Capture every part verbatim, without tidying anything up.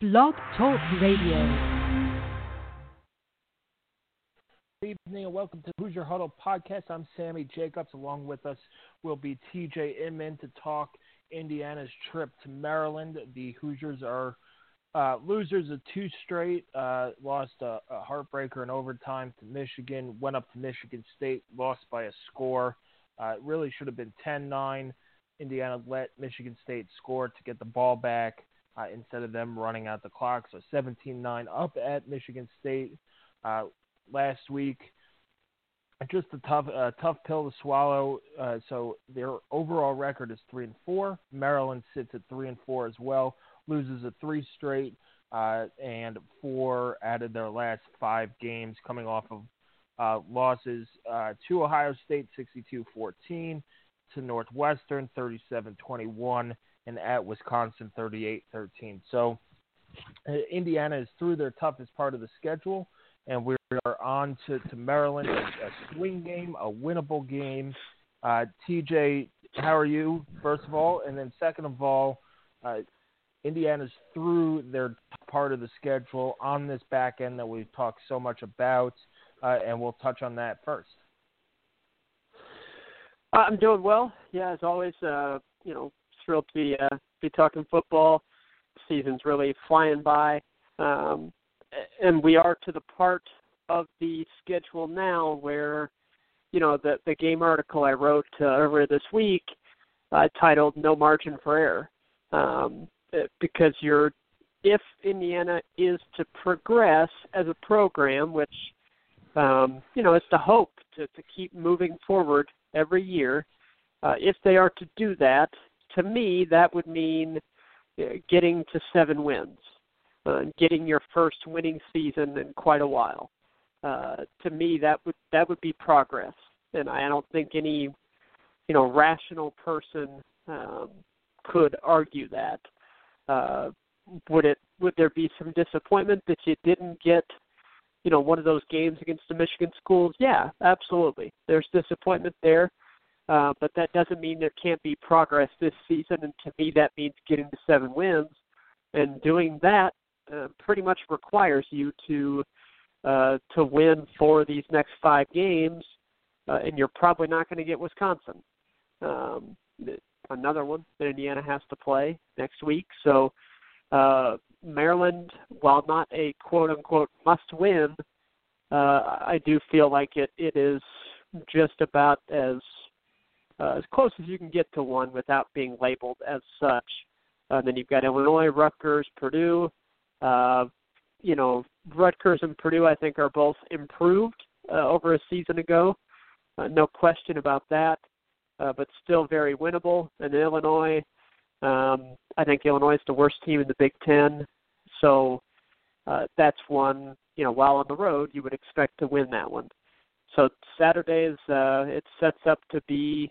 Blog Talk Radio. Good evening and welcome to Hoosier Huddle Podcast. I'm Sammy Jacobs. Along with us will be T J Inman to talk Indiana's trip to Maryland. The Hoosiers are uh, losers of two straight. Uh, lost a, a heartbreaker in overtime to Michigan. Went up to Michigan State. Lost by a score. Uh, it really should have been ten nine. Indiana let Michigan State score to get the ball back. Uh, instead of them running out the clock. So seventeen nine up at Michigan State uh, last week. Just a tough uh, tough pill to swallow. Uh, so their overall record is three and four. Maryland sits at three and four as well. Loses a three straight uh, and four out of their last five games, coming off of uh, losses uh, to Ohio State sixty-two fourteen, to Northwestern thirty-seven twenty-one, and at Wisconsin, thirty-eight thirteen. So Indiana is through their toughest part of the schedule, and we are on to, to Maryland, a swing game, a winnable game. Uh, T J, how are you, first of all? And then second of all, uh, Indiana's through their part of the schedule on this back end that we've talked so much about, uh, and we'll touch on that first. I'm doing well. Yeah, as always, uh, you know, thrilled to be, uh, be talking football. The season's really flying by. Um, and we are to the part of the schedule now where, you know, the, the game article I wrote uh, over this week uh, titled No Margin for Error. Um, because you're, if Indiana is to progress as a program, which, um, you know, it's the hope to, to keep moving forward every year, uh, if they are to do that, to me, that would mean getting to seven wins, uh, getting your first winning season in quite a while. Uh, to me, that would that would be progress, and I don't think any, you know, rational person um, could argue that. Uh, would it? Would there be some disappointment that you didn't get, you know, one of those games against the Michigan schools? Yeah, absolutely. There's disappointment there. Uh, but that doesn't mean there can't be progress this season, and to me that means getting to seven wins. And doing that uh, pretty much requires you to uh, to win for these next five games, uh, and you're probably not going to get Wisconsin. Um, another one that Indiana has to play next week. So uh, Maryland, while not a quote-unquote must-win, uh, I do feel like it, it is just about as Uh, as close as you can get to one without being labeled as such. Uh, then you've got Illinois, Rutgers, Purdue. Uh, you know, Rutgers and Purdue, I think, are both improved uh, over a season ago. Uh, no question about that, uh, but still very winnable. And Illinois, um, I think Illinois is the worst team in the Big Ten. So uh, that's one, you know, while on the road, you would expect to win that one. So Saturdays, uh, it sets up to be,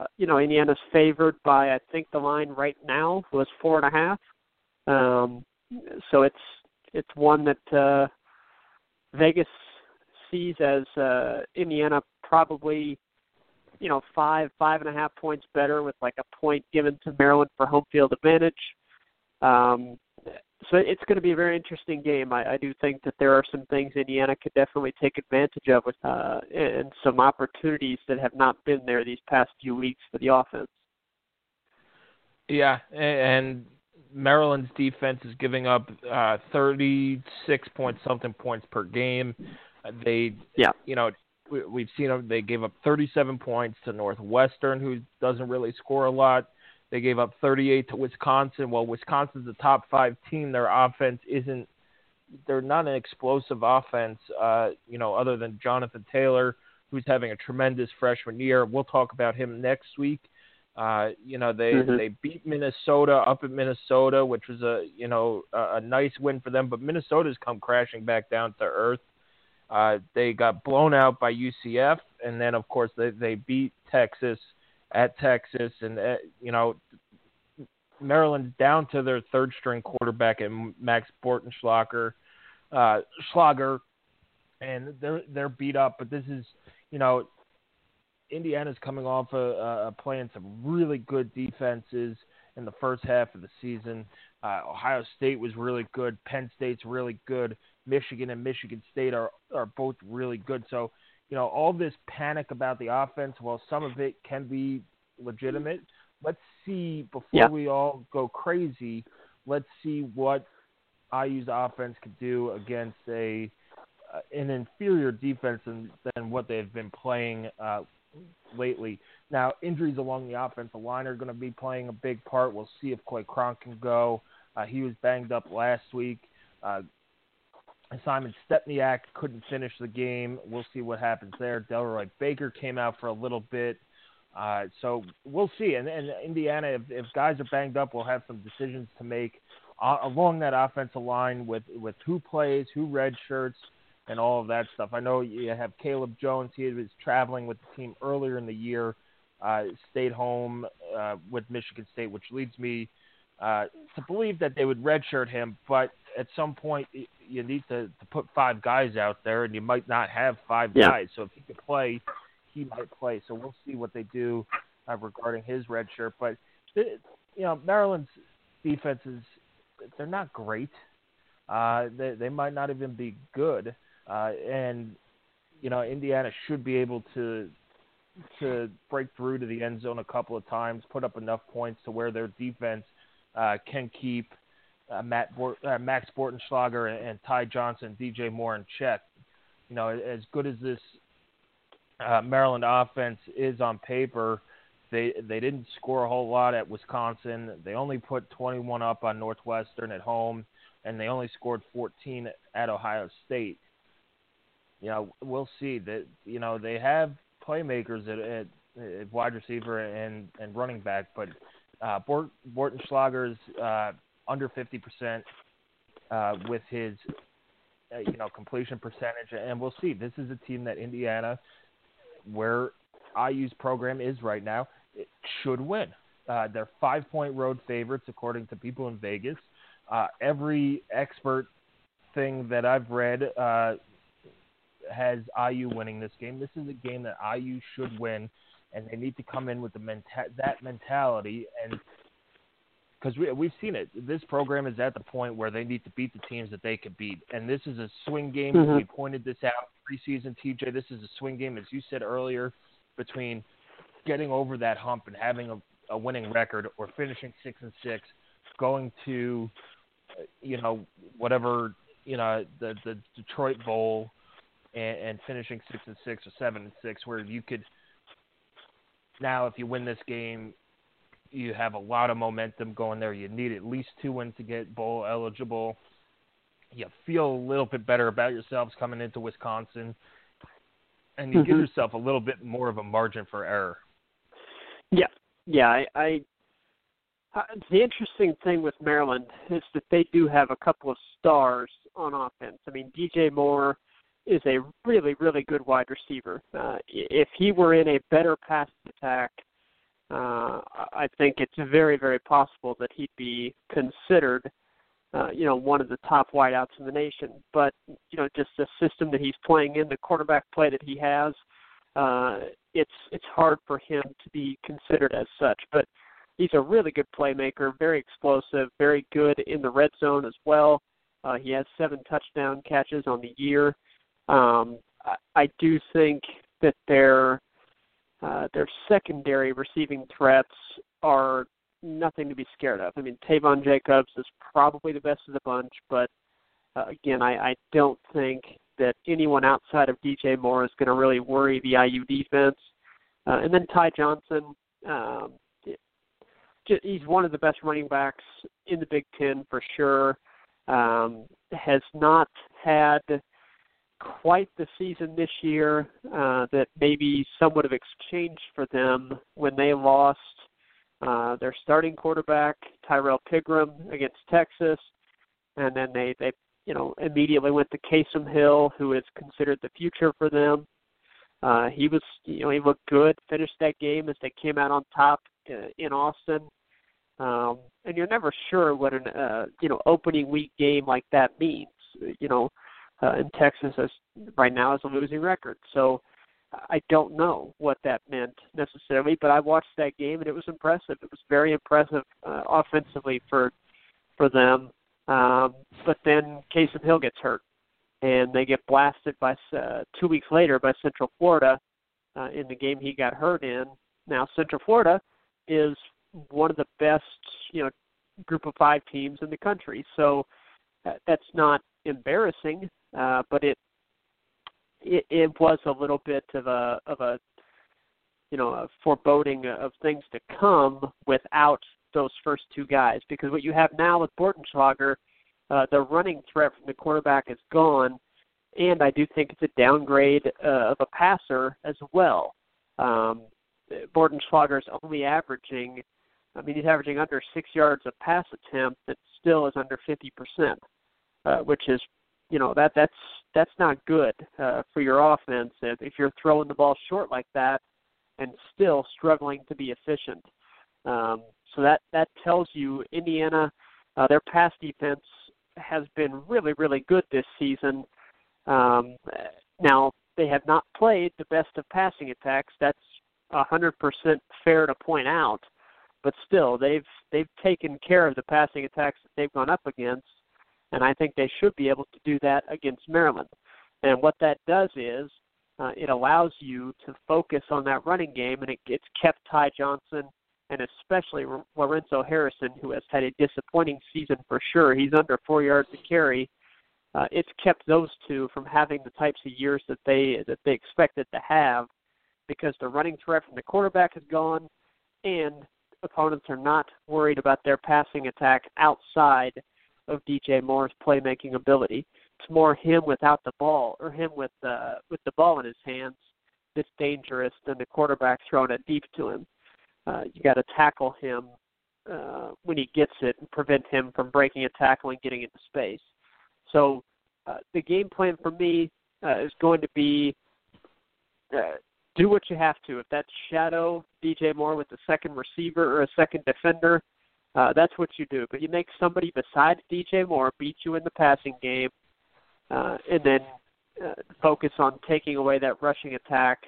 Uh, you know, Indiana's favored by, I think the line right now was four and a half. Um, so it's it's one that uh, Vegas sees as uh, Indiana probably, you know, five, five and a half points better with like a point given to Maryland for home field advantage. Um, so it's going to be a very interesting game. I, I do think that there are some things Indiana could definitely take advantage of with, uh, and some opportunities that have not been there these past few weeks for the offense. Yeah, and Maryland's defense is giving up uh, thirty-six point something points per game. They, yeah. you know, we've seen them. They gave up thirty-seven points to Northwestern, who doesn't really score a lot. They gave up thirty-eight to Wisconsin. While Wisconsin's a top five team, their offense isn't – they're not an explosive offense, uh, you know, other than Jonathan Taylor, who's having a tremendous freshman year. We'll talk about him next week. Uh, you know, they, mm-hmm. they beat Minnesota up at Minnesota, which was a, you know, a, a nice win for them. But Minnesota's come crashing back down to earth. Uh, they got blown out by U C F. And then, of course, they, they beat Texas at Texas. And, uh, you know, Maryland's down to their third-string quarterback in Max Bortenschlager. Uh, Schlager, and they're, they're beat up. But this is, you know, Indiana's coming off a, a playing some really good defenses in the first half of the season. Uh, Ohio State was really good. Penn State's really good. Michigan and Michigan State are, are both really good. So, you know, all this panic about the offense, while some of it can be legitimate, let's see before yeah. we all go crazy, let's see what I U's offense could do against a uh, an inferior defense than, than what they've been playing uh, lately. Now, injuries along the offensive line are going to be playing a big part. We'll see if Koi Kronk can go. Uh, he was banged up last week. Uh, Simon Stepniak couldn't finish the game. We'll see what happens there. Delroy Baker came out for a little bit. Uh, so we'll see. And, and Indiana, if, if guys are banged up, we'll have some decisions to make along that offensive line with, with who plays, who red shirts, and all of that stuff. I know you have Caleb Jones. He was traveling with the team earlier in the year, uh, stayed home uh, with Michigan State, which leads me uh, to believe that they would redshirt him. But at some point, you need to, to put five guys out there, and you might not have five yeah. guys. So if he could play, he might play. So we'll see what they do uh, regarding his redshirt. But, you know, Maryland's defense is – they're not great. Uh, they, they might not even be good. Uh, and, you know, Indiana should be able to to break through to the end zone a couple of times, put up enough points to where their defense uh, can keep uh, Matt Bort, uh, Max Bortenschlager and, and Ty Johnson, D J Moore in check. You know, as good as this uh, Maryland offense is on paper, They they didn't score a whole lot at Wisconsin. They only put twenty-one up on Northwestern at home, and they only scored fourteen at Ohio State. You know, we'll see that. You know, they have playmakers at, at, at wide receiver and, and running back, but uh, Bort, Bortenschlager's uh, under fifty percent uh, with his uh, you know completion percentage, and we'll see. This is a team that Indiana, where I U's program is right now, it should win. Uh, they're five-point road favorites, according to people in Vegas. Uh, every expert thing that I've read uh, has I U winning this game. This is a game that I U should win, and they need to come in with the menta- that mentality. And because we, we've seen it. This program is at the point where they need to beat the teams that they can beat. And this is a swing game. Mm-hmm. We pointed this out preseason, T J. This is a swing game, as you said earlier, between getting over that hump and having a, a winning record, or finishing six and six, going to, you know, whatever, you know, the, the Detroit Bowl and, and finishing six and six or seven and six, where you could, now if you win this game, you have a lot of momentum going there. You need at least two wins to get bowl eligible. You feel a little bit better about yourselves coming into Wisconsin, and you mm-hmm. give yourself a little bit more of a margin for error. Yeah, yeah. I, I, I the interesting thing with Maryland is that they do have a couple of stars on offense. I mean, D J Moore is a really, really good wide receiver. Uh, if he were in a better pass attack, uh, I think it's very, very possible that he'd be considered, Uh, you know, one of the top wideouts in the nation. But, you know, just the system that he's playing in, the quarterback play that he has, uh, it's it's hard for him to be considered as such. But he's a really good playmaker, very explosive, very good in the red zone as well. Uh, he has seven touchdown catches on the year. Um, I, I do think that their uh, their secondary receiving threats are nothing to be scared of. I mean, Tavon Jacobs is probably the best of the bunch, but uh, again, I, I don't think that anyone outside of D J Moore is going to really worry the I U defense. Uh, and then Ty Johnson, um, he's one of the best running backs in the Big Ten for sure. Um, has not had quite the season this year uh, that maybe some would have exchanged for them when they lost Uh, their starting quarterback, Tyrell Pigram, against Texas, and then they, they you know, immediately went to Kasim Hill, who is considered the future for them. Uh, he was, you know, he looked good, finished that game as they came out on top uh, in Austin. Um, and you're never sure what an, uh, you know, opening week game like that means, you know, uh, and Texas is, right now is a losing record. So I don't know what that meant necessarily, but I watched that game and it was impressive. It was very impressive uh, offensively for, for them. Um, but then Kasim Hill gets hurt. And they get blasted by uh, two weeks later by Central Florida uh, in the game he got hurt in. Now, Central Florida is one of the best, you know, group of five teams in the country. So uh, that's not embarrassing, uh, but it, it it was a little bit of a of a you know a foreboding of things to come without those first two guys, because what you have now with Bortenschlager. Uh, the running threat from the quarterback is gone, and I do think it's a downgrade uh, of a passer as well. Um, Bortenschlager is only averaging, I mean, he's averaging under six yards a pass attempt that still is under fifty percent, uh, which is, you know, that that's that's not good uh, for your offense if you're throwing the ball short like that and still struggling to be efficient. Um, so that, that tells you Indiana, uh, their pass defense has been really, really good this season. Um, now, they have not played the best of passing attacks. That's one hundred percent fair to point out, but still, they've they've taken care of the passing attacks that they've gone up against, and I think they should be able to do that against Maryland. And what that does is uh, it allows you to focus on that running game, and it, it's kept Ty Johnson and especially Lorenzo Harrison, who has had a disappointing season for sure. He's under four yards a carry. Uh, it's kept those two from having the types of years that they that they expected to have, because the running threat from the quarterback is gone, and opponents are not worried about their passing attack outside of D J Moore's playmaking ability. It's more him without the ball, or him with uh, with the ball in his hands, that's dangerous than the quarterback throwing it deep to him. Uh, you got to tackle him uh, when he gets it and prevent him from breaking a tackle and getting into space. So uh, the game plan for me uh, is going to be uh, do what you have to. If that's shadow D J Moore with a second receiver or a second defender, uh, that's what you do. But you make somebody besides D J Moore beat you in the passing game uh, and then uh, focus on taking away that rushing attack.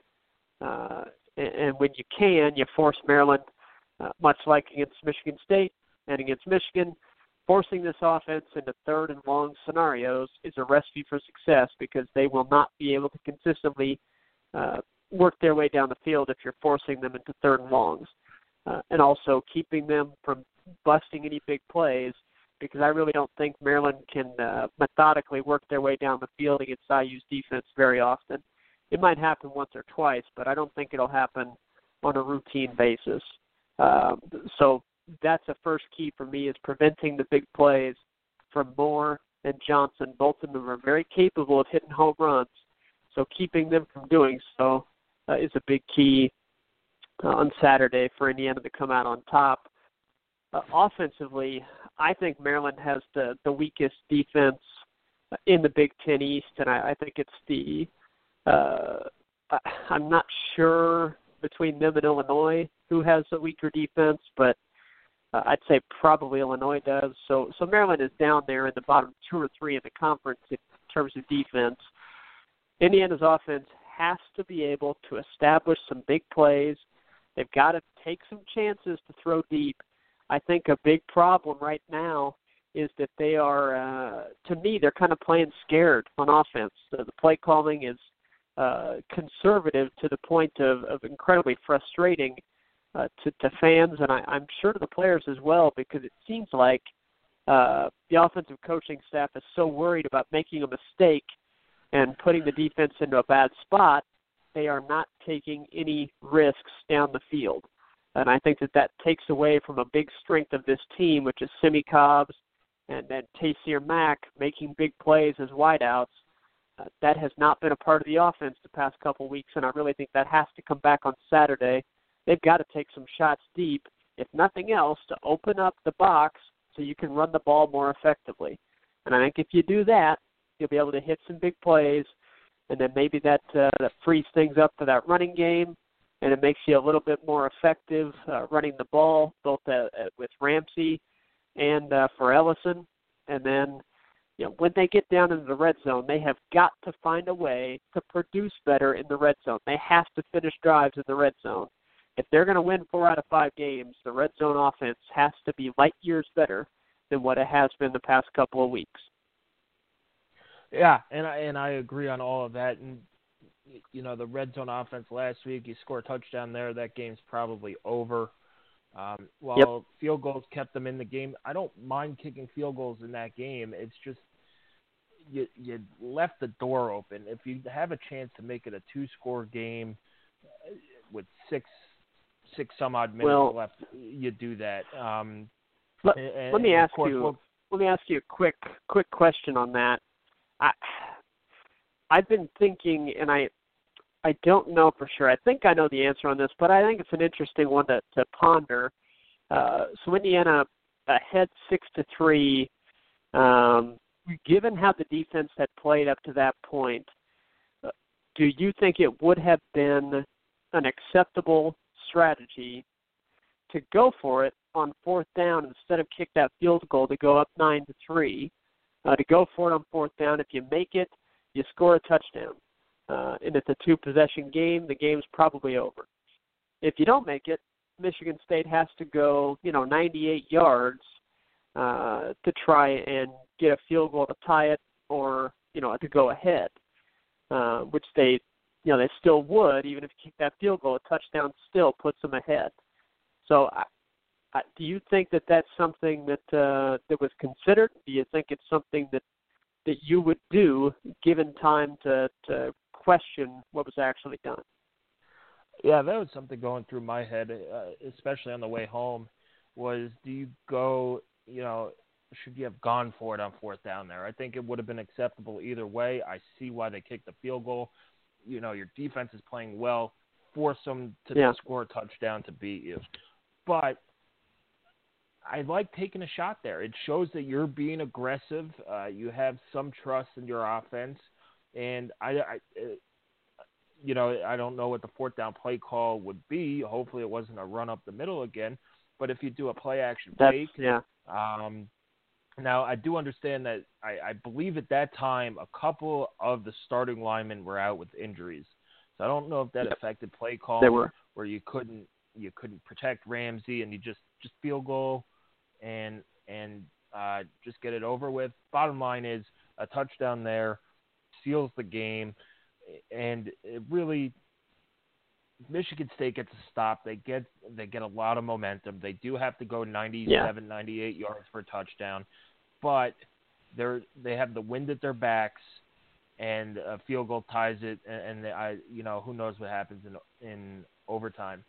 Uh, And when you can, you force Maryland, uh, much like against Michigan State and against Michigan, forcing this offense into third and long scenarios is a recipe for success, because they will not be able to consistently uh, work their way down the field if you're forcing them into third and longs. Uh, and also keeping them from busting any big plays, because I really don't think Maryland can uh, methodically work their way down the field against I U's defense very often. It might happen once or twice, but I don't think it'll happen on a routine basis. Um, so that's a first key for me, is preventing the big plays from Moore and Johnson. Both of them are very capable of hitting home runs, so keeping them from doing so uh, is a big key uh, on Saturday for Indiana to come out on top. Uh, offensively, I think Maryland has the, the weakest defense in the Big Ten East, and I, I think it's the – Uh, I'm not sure between them and Illinois who has a weaker defense, but uh, I'd say probably Illinois does. So, so Maryland is down there in the bottom two or three of the conference in terms of defense. Indiana's offense has to be able to establish some big plays. They've got to take some chances to throw deep. I think a big problem right now is that they are, uh, to me, they're kind of playing scared on offense. So the play calling is Uh, conservative to the point of, of incredibly frustrating uh, to, to fans, and I, I'm sure to the players as well, because it seems like uh, the offensive coaching staff is so worried about making a mistake and putting the defense into a bad spot, they are not taking any risks down the field. And I think that that takes away from a big strength of this team, which is Simi Cobbs and then Taysier Mack making big plays as wideouts. That has not been a part of the offense the past couple weeks, and I really think that has to come back on Saturday. They've got to take some shots deep if nothing else, to open up the box so you can run the ball more effectively. And I think if you do that, you'll be able to hit some big plays, and then maybe that, uh, that frees things up for that running game, and it makes you a little bit more effective uh, running the ball, both uh, with Ramsey and uh, for Ellison. And then, you know, when they get down into the red zone, they have got to find a way to produce better in the red zone. They have to finish drives in the red zone. If they're going to win four out of five games, the red zone offense has to be light years better than what it has been the past couple of weeks. Yeah, and I, and I agree on all of that. And, you know, the red zone offense last week, you score a touchdown there, that game's probably over. Um, while yep. field goals kept them in the game, I don't mind kicking field goals in that game. It's just you, you left the door open. If you have a chance to make it a two-score game with six six some odd minutes well, left, you do that. Um, let, and, let me ask course, you. We'll, let me ask you a quick quick question on that. I I've been thinking, and I. I don't know for sure. I think I know the answer on this, but I think it's an interesting one to, to ponder. Uh, so Indiana ahead six to three. Um, given how the defense had played up to that point, do you think it would have been an acceptable strategy to go for it on fourth down instead of kick that field goal to go up nine to three? Uh, to go for it on fourth down, if you make it, you score a touchdown. Uh, and it's a two-possession game, the game's probably over. If you don't make it, Michigan State has to go, you know, ninety-eight yards uh, to try and get a field goal to tie it or, you know, to go ahead, uh, which they, you know, they still would. Even if you kick that field goal, a touchdown still puts them ahead. So I, I, do you think that that's something that uh, that was considered? Do you think it's something that, that you would do given time to, to – question what was actually done? Yeah, that was something going through my head, uh, especially on the way home, was do you go, you know, should you have gone for it on fourth down there? I think it would have been acceptable either way. I see why they kicked the field goal. You know, your defense is playing well. Force them to yeah. score a touchdown to beat you. But I like taking a shot there. It shows that you're being aggressive. Uh, you have some trust in your offense. And I, I, you know, I don't know what the fourth down play call would be. Hopefully, it wasn't a run up the middle again. But if you do a play action fake, yeah. Um, now I do understand that I, I believe at that time a couple of the starting linemen were out with injuries, so I don't know if that yep. affected play call. They were. Where you couldn't you couldn't protect Ramsey and you just, just field goal and and uh, just get it over with. Bottom line is a touchdown there seals the game, and it really Michigan State gets a stop. They get they get a lot of momentum. They do have to go ninety-seven, yeah. ninety-eight yards for a touchdown, but they're they have the wind at their backs, and a field goal ties it. And, and they, I, you know, who knows what happens in in overtime.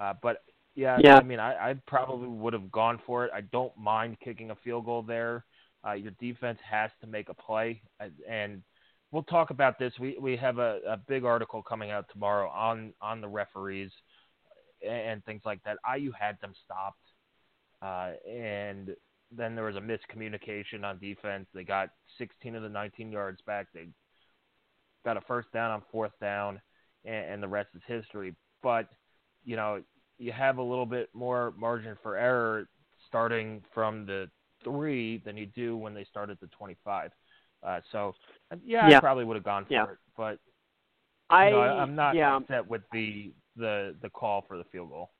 Uh, but yeah, yeah, I mean, I, I probably would have gone for it. I don't mind kicking a field goal there. Uh, your defense has to make a play, and we'll talk about this. We we have a, a big article coming out tomorrow on, on the referees and things like that. I U had them stopped, uh, and then there was a miscommunication on defense. They got sixteen of the nineteen yards back. They got a first down on fourth down, and, and the rest is history. But, you know, you have a little bit more margin for error starting from the three than you do when they start at the twenty-five. Uh, so, yeah, yeah, I probably would have gone for yeah. it, but I, know, I, I'm not yeah. upset with the, the the call for the field goal.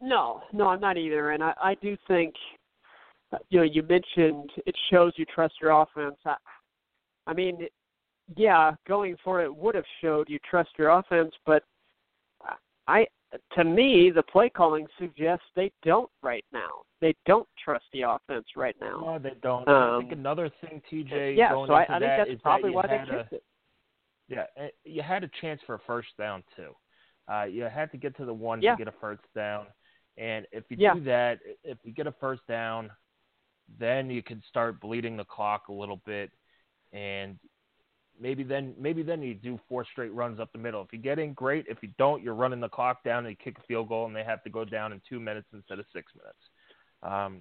No, no, I'm not either, and I, I do think, you know, you mentioned it shows you trust your offense. I, I mean, yeah, going for it would have showed you trust your offense, but I to me, the play calling suggests they don't right now. They don't trust the offense right now. No, they don't. Um, I think another thing, T J, yeah, going so into I, I that think that's is probably that why they kicked it. Yeah, you had a chance for a first down, too. Uh, you had to get to the one yeah. to get a first down. And if you yeah. do that, if you get a first down, then you can start bleeding the clock a little bit. And maybe then maybe then you do four straight runs up the middle. If you get in, great. If you don't, you're running the clock down and you kick a field goal, and they have to go down in two minutes instead of six minutes. Um,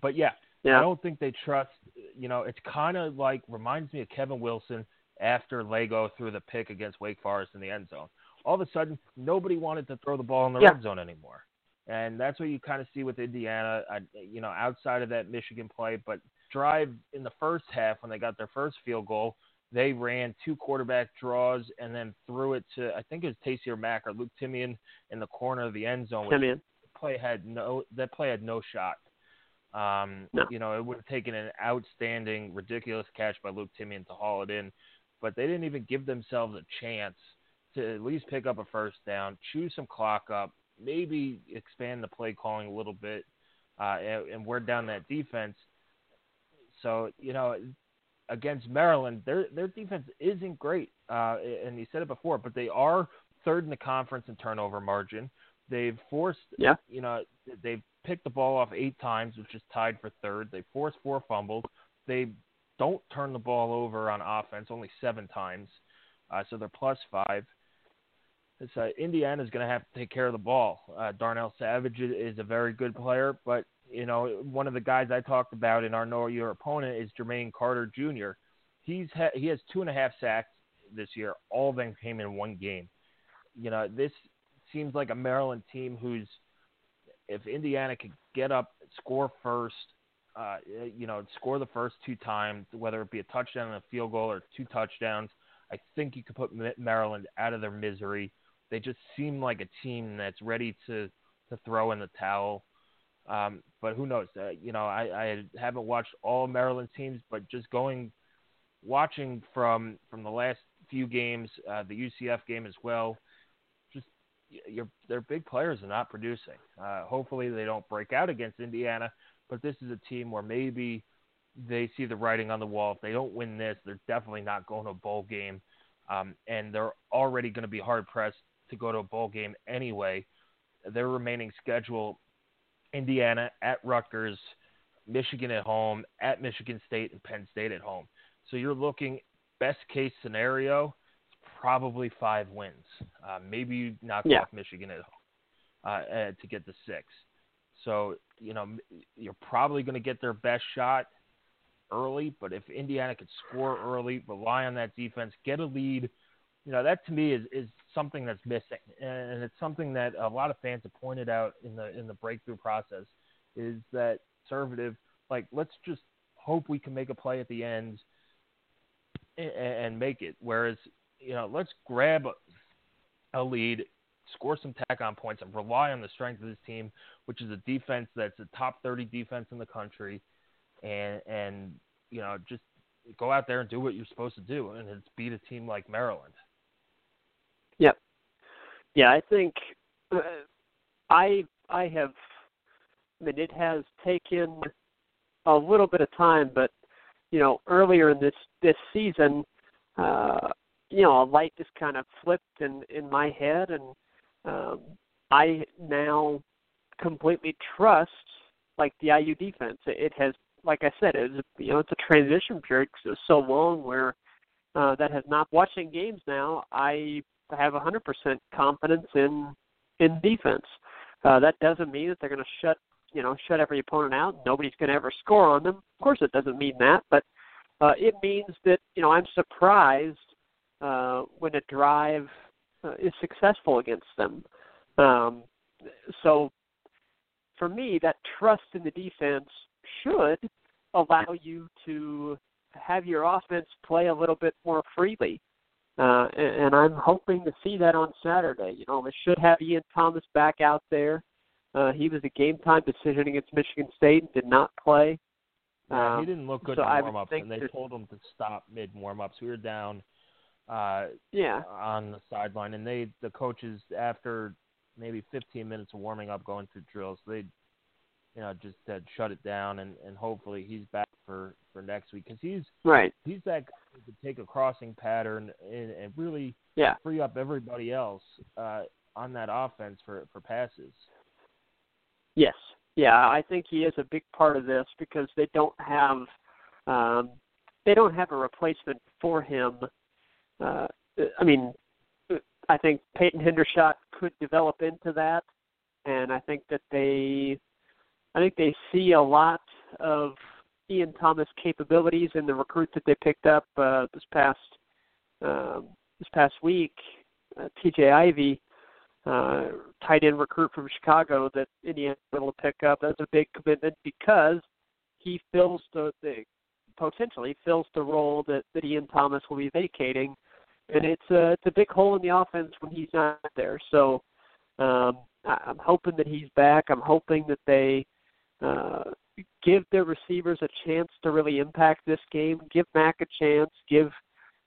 but, yeah, yeah, I don't think they trust – you know, it's kind of like – reminds me of Kevin Wilson after Lego threw the pick against Wake Forest in the end zone. All of a sudden, nobody wanted to throw the ball in the yeah. red zone anymore. And that's what you kind of see with Indiana, I, you know, outside of that Michigan play. But drive in the first half when they got their first field goal, they ran two quarterback draws and then threw it to, I think it was Taysier Mack or Luke Timian in the corner of the end zone. Which Timian. Play had no, that play had no shot. Um, no. You know, it would have taken an outstanding, ridiculous catch by Luke Timian to haul it in. But they didn't even give themselves a chance to at least pick up a first down, chew some clock up, maybe expand the play calling a little bit uh, and, and wear down that defense. So, you know, against Maryland, their their defense isn't great, uh, and you said it before, but they are third in the conference in turnover margin. They've forced, yeah. you know, they've picked the ball off eight times, which is tied for third. They forced four fumbles. They don't turn the ball over on offense, only seven times, uh, so they're plus five. Uh, Indiana's going to have to take care of the ball. Uh, Darnell Savage is a very good player, but, you know, one of the guys I talked about in our Know Your Opponent is Jermaine Carter Junior He's ha- He has two and a half sacks this year. All of them came in one game. You know, this seems like a Maryland team who's, if Indiana could get up, score first, uh, you know, score the first two times, whether it be a touchdown and a field goal or two touchdowns, I think you could put Maryland out of their misery. They just seem like a team that's ready to, to throw in the towel. Um, but who knows? Uh, you know, I, I haven't watched all Maryland teams, but just going watching from from the last few games, uh, the U C F game as well. Just you're, their big players are not producing. Uh, hopefully, they don't break out against Indiana. But this is a team where maybe they see the writing on the wall. If they don't win this, they're definitely not going to a bowl game, um, and they're already going to be hard pressed to go to a bowl game anyway. Their remaining schedule: Indiana at Rutgers, Michigan at home, at Michigan State, and Penn State at home. So you're looking, best case scenario, probably five wins. Uh, maybe you knock yeah. off Michigan at home uh, uh, to get to six. So, you know, you're probably going to get their best shot early, but if Indiana could score early, rely on that defense, get a lead, you know, that to me is, is something that's missing, and it's something that a lot of fans have pointed out in the in the breakthrough process, is that conservative, like, let's just hope we can make a play at the end and, and make it, whereas, you know, let's grab a, a lead, score some tack-on points, and rely on the strength of this team, which is a defense that's a top thirty defense in the country, and and you know, just go out there and do what you're supposed to do, and it's beat a team like Maryland. Yep. Yeah, I think uh, I I have. I mean, it has taken a little bit of time, but you know, earlier in this this season, uh, you know, a light just kind of flipped in, in my head, and um, I now completely trust like the I U defense. It has, like I said, it's you know, it's a transition period because it was so long where uh, that has not. Watching games now, I have one hundred percent confidence in in defense. Uh, that doesn't mean that they're going to shut you know shut every opponent out. Nobody's going to ever score on them. Of course, it doesn't mean that, but uh, it means that you know I'm surprised uh, when a drive uh, is successful against them. Um, so for me, that trust in the defense should allow you to have your offense play a little bit more freely. Uh, and, and I'm hoping to see that on Saturday. You know, they should have Ian Thomas back out there. Uh, he was a game-time decision against Michigan State and did not play. Yeah, um, he didn't look good so in warm-ups, and they told him to stop mid-warm-ups. We were down uh, yeah. on the sideline, and they the coaches, after maybe fifteen minutes of warming up, going through drills, they you know, just said shut it down, and, and hopefully he's back for, for next week. Because he's, right. he's that guy who could take a crossing pattern and, and really yeah. free up everybody else uh, on that offense for, for passes. Yes. Yeah, I think he is a big part of this because they don't have um, – they don't have a replacement for him. Uh, I mean, I think Peyton Hendershot could develop into that, and I think that they, I think they see a lot of Ian Thomas capabilities in the recruit that they picked up uh, this past um, this past week, uh, T J Ivey, uh, tight end recruit from Chicago that Indiana will pick up. That's a big commitment because he fills the, the potentially fills the role that, that Ian Thomas will be vacating, and it's a it's a big hole in the offense when he's not there. So um, I, I'm hoping that he's back. I'm hoping that they. Uh, give their receivers a chance to really impact this game. Give Mack a chance. Give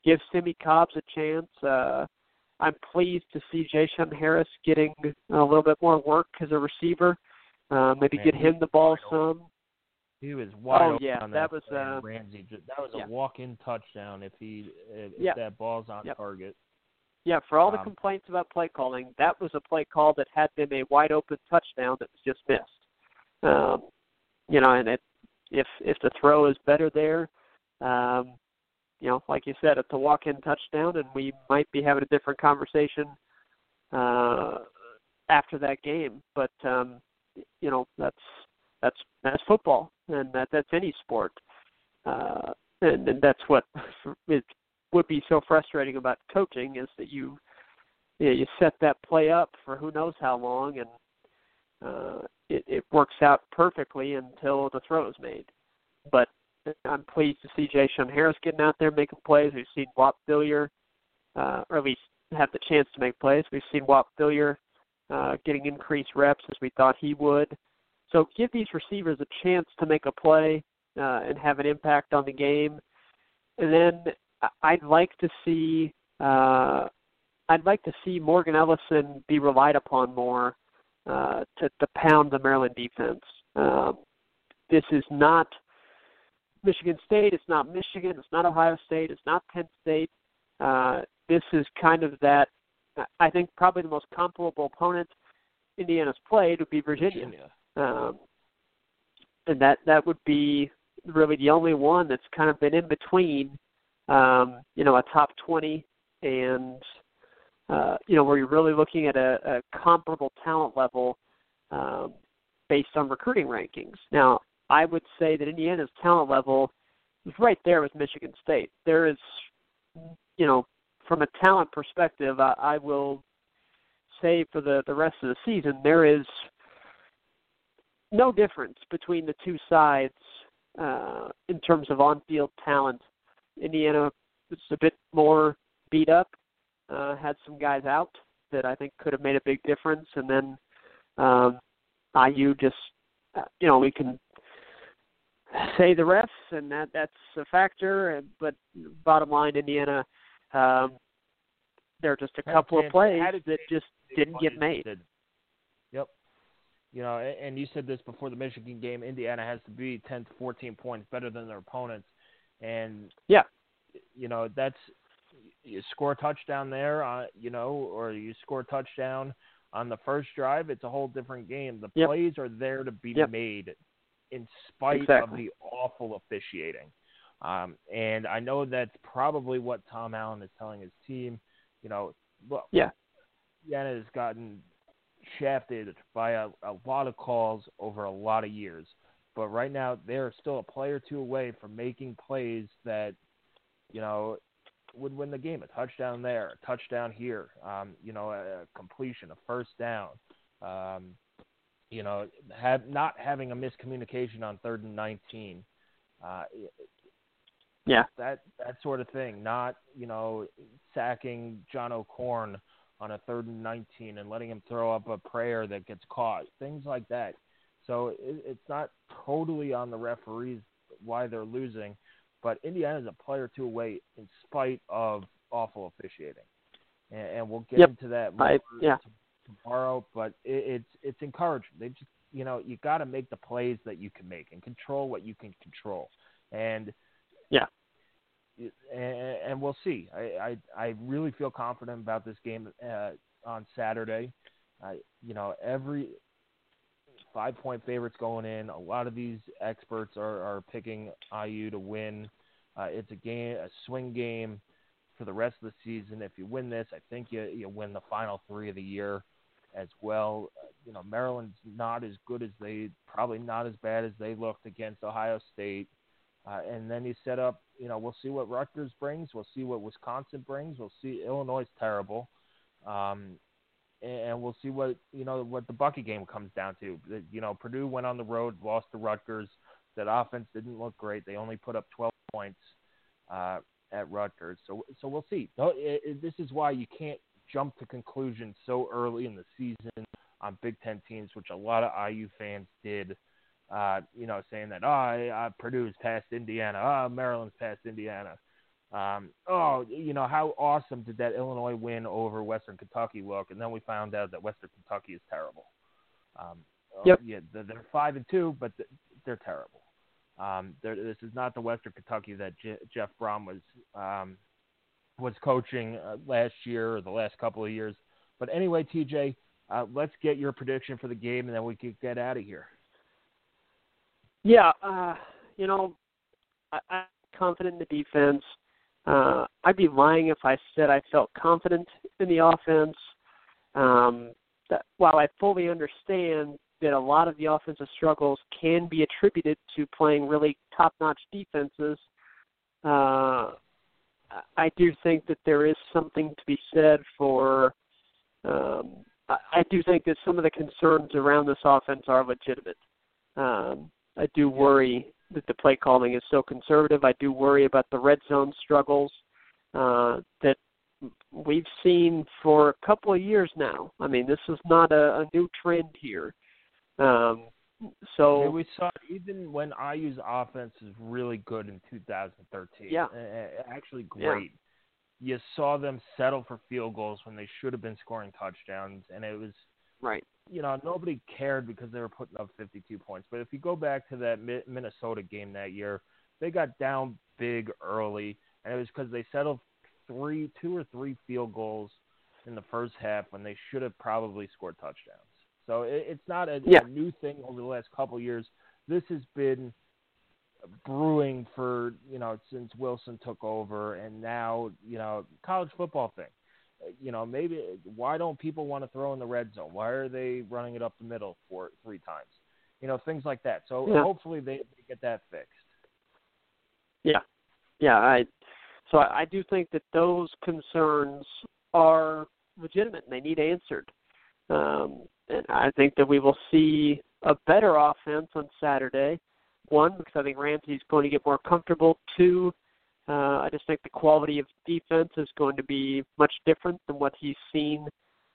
give Simi Cobbs a chance. Uh, I'm pleased to see Jason Harris getting a little bit more work as a receiver. Uh, maybe Man, get him the ball some. He was wide oh, open yeah, on that, that was uh, Ramsey. That was a yeah. walk-in touchdown if he if yeah. that ball's on yep. target. Yeah, for all um, the complaints about play calling, that was a play call that had been a wide-open touchdown that was just missed. Um, You know, and it, if if the throw is better there, um, you know, like you said, it's a walk-in touchdown, and we might be having a different conversation uh, after that game. But um, you know, that's that's that's football, and that that's any sport, uh, and, and that's what it would be so frustrating about coaching is that you you, know, you set that play up for who knows how long and. Uh, it, it works out perfectly until the throw is made. But I'm pleased to see Jason Harris getting out there making plays. We've seen Whop Philyor, uh, or at least have the chance to make plays. We've seen Whop Philyor uh, getting increased reps as we thought he would. So give these receivers a chance to make a play uh, and have an impact on the game. And then I'd like to see uh, I'd like to see Morgan Ellison be relied upon more. Uh, to, to pound the Maryland defense. Um, this is not Michigan State. It's not Michigan. It's not Ohio State. It's not Penn State. Uh, this is kind of that, I think probably the most comparable opponent Indiana's played would be Virginia. Virginia. Um, and that, that would be really the only one that's kind of been in between, um, you know, a top twenty and – Uh, you know, where you're really looking at a, a comparable talent level um, based on recruiting rankings. Now, I would say that Indiana's talent level is right there with Michigan State. There is, you know, from a talent perspective, I, I will say for the, the rest of the season, there is no difference between the two sides uh, in terms of on-field talent. Indiana is a bit more beat up. Uh, had some guys out that I think could have made a big difference. And then um, I U just, you know, we can say the refs, and that, that's a factor. But bottom line, Indiana, um, there are just a couple of plays that just didn't get made. Yep. You know, and you said this before the Michigan game, Indiana has to be ten to fourteen points better than their opponents. And, yeah, you know, that's – you score a touchdown there, uh, you know, or you score a touchdown on the first drive, it's a whole different game. The yep. plays are there to be yep. made in spite exactly. of the awful officiating. Um, and I know that's probably what Tom Allen is telling his team. You know, look, yeah. Indiana has gotten shafted by a, a lot of calls over a lot of years. But right now, they're still a play or two away from making plays that, you know, would win the game. A touchdown there, a touchdown here, um, you know, a, a completion, a first down, um, you know, have not having a miscommunication on third and nineteen. Uh, yeah. That, that sort of thing, not, you know, sacking John O'Corn on a third and nineteen and letting him throw up a prayer that gets caught, things like that. So it, it's not totally on the referees why they're losing. But Indiana's a play or two away in spite of awful officiating. And, and we'll get yep. into that more I, yeah. tomorrow. But it, it's it's encouraging. They just, you know, you got to make the plays that you can make and control what you can control. And yeah, and, and we'll see. I, I, I really feel confident about this game uh, on Saturday. I, you know, every five-point favorites going in. A lot of these experts are, are picking I U to win. Uh, it's a game, a swing game for the rest of the season. If you win this, I think you, you win the final three of the year as well. Uh, you know, Maryland's not as good as they, probably not as bad as they looked against Ohio State. Uh, and then you set up, you know, we'll see what Rutgers brings. We'll see what Wisconsin brings. We'll see Illinois is terrible. Um, and we'll see what, you know, what the bucket game comes down to. You know, Purdue went on the road, lost to Rutgers. That offense didn't look great. They only put up twelve points uh, at Rutgers. So so we'll see. This is why you can't jump to conclusions so early in the season on Big Ten teams, which a lot of I U fans did, uh, you know, saying that, oh, I, I, Purdue's past Indiana. Oh, Maryland's past Indiana. Um, oh, you know, how awesome did that Illinois win over Western Kentucky look? And then we found out that Western Kentucky is terrible. Um, yep. oh, yeah, they're five and two, but they're terrible. Um, this is not the Western Kentucky that Je- Jeff Brom was um, was coaching uh, last year or the last couple of years. But anyway, T J, uh, let's get your prediction for the game, and then we can get out of here. Yeah, uh, you know, I, I'm confident in the defense. Uh, I'd be lying if I said I felt confident in the offense. Um, that, while I fully understand that a lot of the offensive struggles can be attributed to playing really top-notch defenses, uh, I do think that there is something to be said for um, – I do think that some of the concerns around this offense are legitimate. Um, I do worry that the play calling is so conservative. I do worry about the red zone struggles uh, that we've seen for a couple of years now. I mean, this is not a, a new trend here. Um, so and we saw even when I U's offense is really good in two thousand thirteen, yeah, actually great. Yeah. You saw them settle for field goals when they should have been scoring touchdowns, and it was right. You know, nobody cared because they were putting up fifty-two points. But if you go back to that Minnesota game that year, they got down big early, and it was because they settled three, two or three field goals in the first half when they should have probably scored touchdowns. So it's not a, yeah. a new thing over the last couple of years. This has been brewing for, you know, since Wilson took over, and now, you know, college football thing. You know, maybe why don't people want to throw in the red zone? Why are they running it up the middle for three times? You know, things like that. So yeah. hopefully they, they get that fixed. Yeah. Yeah. I, so I do think that those concerns are legitimate and they need answered. Um, And I think that we will see a better offense on Saturday. One, because I think Ramsey's going to get more comfortable. Two, uh, I just think the quality of defense is going to be much different than what he's seen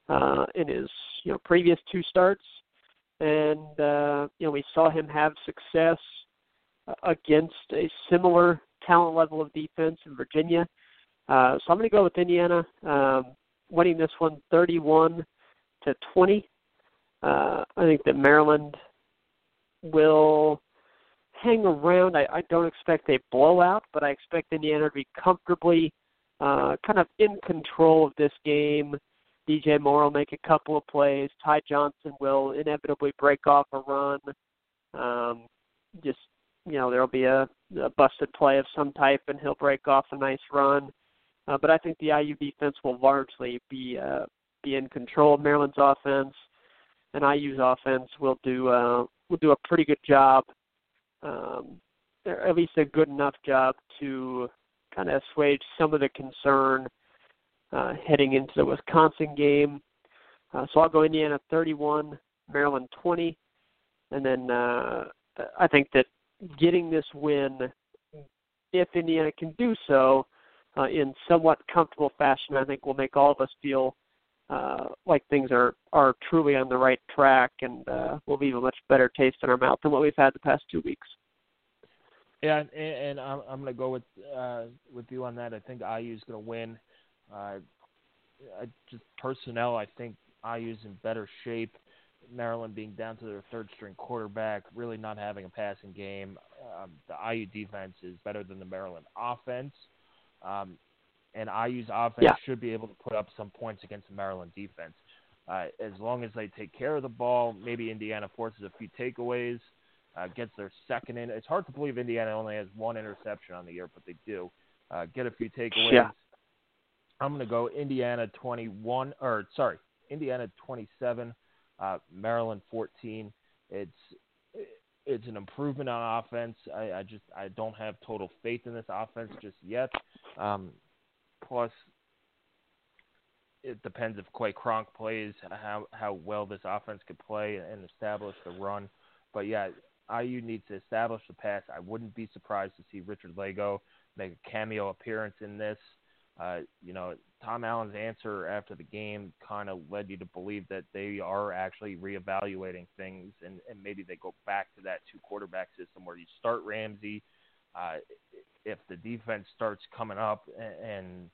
uh, in his you know previous two starts. And uh, you know we saw him have success against a similar talent level of defense in Virginia. Uh, so I'm going to go with Indiana um, winning this one, thirty-one to twenty. Uh, I think that Maryland will hang around. I, I don't expect a blowout, but I expect Indiana to be comfortably uh, kind of in control of this game. D J Moore will make a couple of plays. Ty Johnson will inevitably break off a run. Um, just, you know, there will be a, a busted play of some type, and he'll break off a nice run. Uh, but I think the I U defense will largely be, uh, be in control of Maryland's offense. And I U's offense will do uh, will do a pretty good job, um, or at least a good enough job to kind of assuage some of the concern uh, heading into the Wisconsin game. Uh, so I'll go Indiana thirty-one, Maryland twenty, and then uh, I think that getting this win, if Indiana can do so uh, in somewhat comfortable fashion, I think will make all of us feel Uh, like things are, are truly on the right track, and uh, we'll leave a much better taste in our mouth than what we've had the past two weeks. Yeah, and, and I'm, I'm going to go with uh, with you on that. I think I U is going to win. Uh, I just personnel, I think I U is in better shape. Maryland being down to their third-string quarterback, really not having a passing game. Um, the I U defense is better than the Maryland offense. Um And I U's offense yeah. should be able to put up some points against the Maryland defense. Uh, as long as they take care of the ball, maybe Indiana forces a few takeaways. uh, gets their second in. It's hard to believe Indiana only has one interception on the year, but they do uh, get a few takeaways. Yeah. I'm going to go Indiana twenty-one, or sorry, Indiana twenty-seven, uh, Maryland fourteen. It's it's an improvement on offense. I, I just I don't have total faith in this offense just yet. Um, plus, it depends if Koi Kronk plays, how how well this offense could play and establish the run. But yeah, I U needs to establish the pass. I wouldn't be surprised to see Richard Lego make a cameo appearance in this. Uh, you know, Tom Allen's answer after the game kind of led you to believe that they are actually reevaluating things, and, and maybe they go back to that two-quarterback system where you start Ramsey. Uh, if the defense starts coming up and, and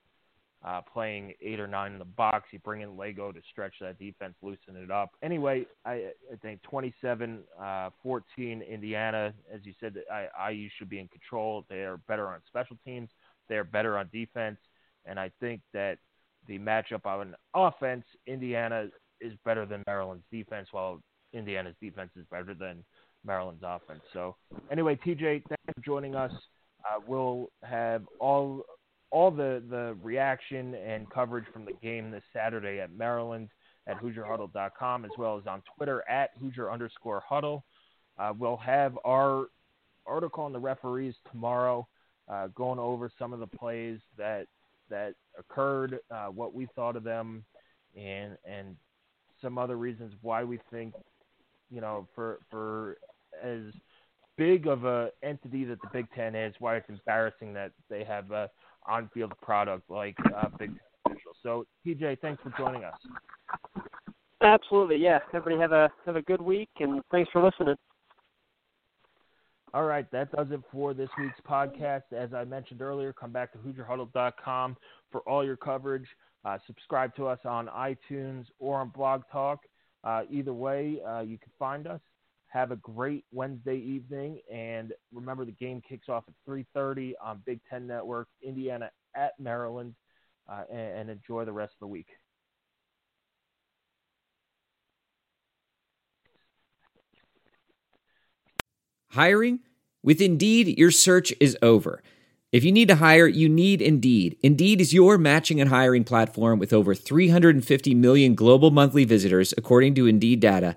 uh, playing eight or nine in the box, you bring in Lego to stretch that defense, loosen it up. Anyway, I, I think twenty-seven fourteen uh, Indiana, as you said, I U should be in control. They are better on special teams. They are better on defense. And I think that the matchup on offense, Indiana is better than Maryland's defense, while Indiana's defense is better than Maryland's offense. So anyway, T J, thanks for joining us. Uh, we'll have all all the, the reaction and coverage from the game this Saturday at Maryland at Hoosier Huddle dot com, as well as on Twitter at Hoosier underscore Huddle. Uh, we'll have our article on the referees tomorrow, uh, going over some of the plays that – that occurred, uh, what we thought of them, and and some other reasons why we think, you know, for for as big of a entity that the Big Ten is, why it's embarrassing that they have a on-field product like uh, Big Ten officials. So, T J, thanks for joining us. Absolutely, yeah. Everybody have a have a good week, and thanks for listening. All right, that does it for this week's podcast. As I mentioned earlier, come back to Hoosier Huddle dot com for all your coverage. Uh, subscribe to us on iTunes or on Blog Talk. Uh, either way, uh, you can find us. Have a great Wednesday evening, and remember the game kicks off at three thirty on Big Ten Network, Indiana at Maryland, uh, and, and enjoy the rest of the week. Hiring? With Indeed, your search is over. If you need to hire, you need Indeed. Indeed is your matching and hiring platform with over three hundred fifty million global monthly visitors, according to Indeed data,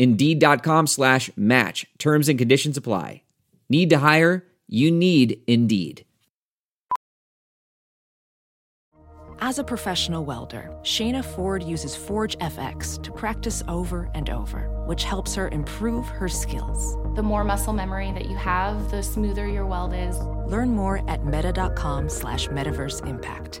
Indeed.com slash match. Terms and conditions apply. Need to hire? You need Indeed. As a professional welder, Shayna Ford uses Forge F X to practice over and over, which helps her improve her skills. The more muscle memory that you have, the smoother your weld is. Learn more at meta.com slash metaverse impact.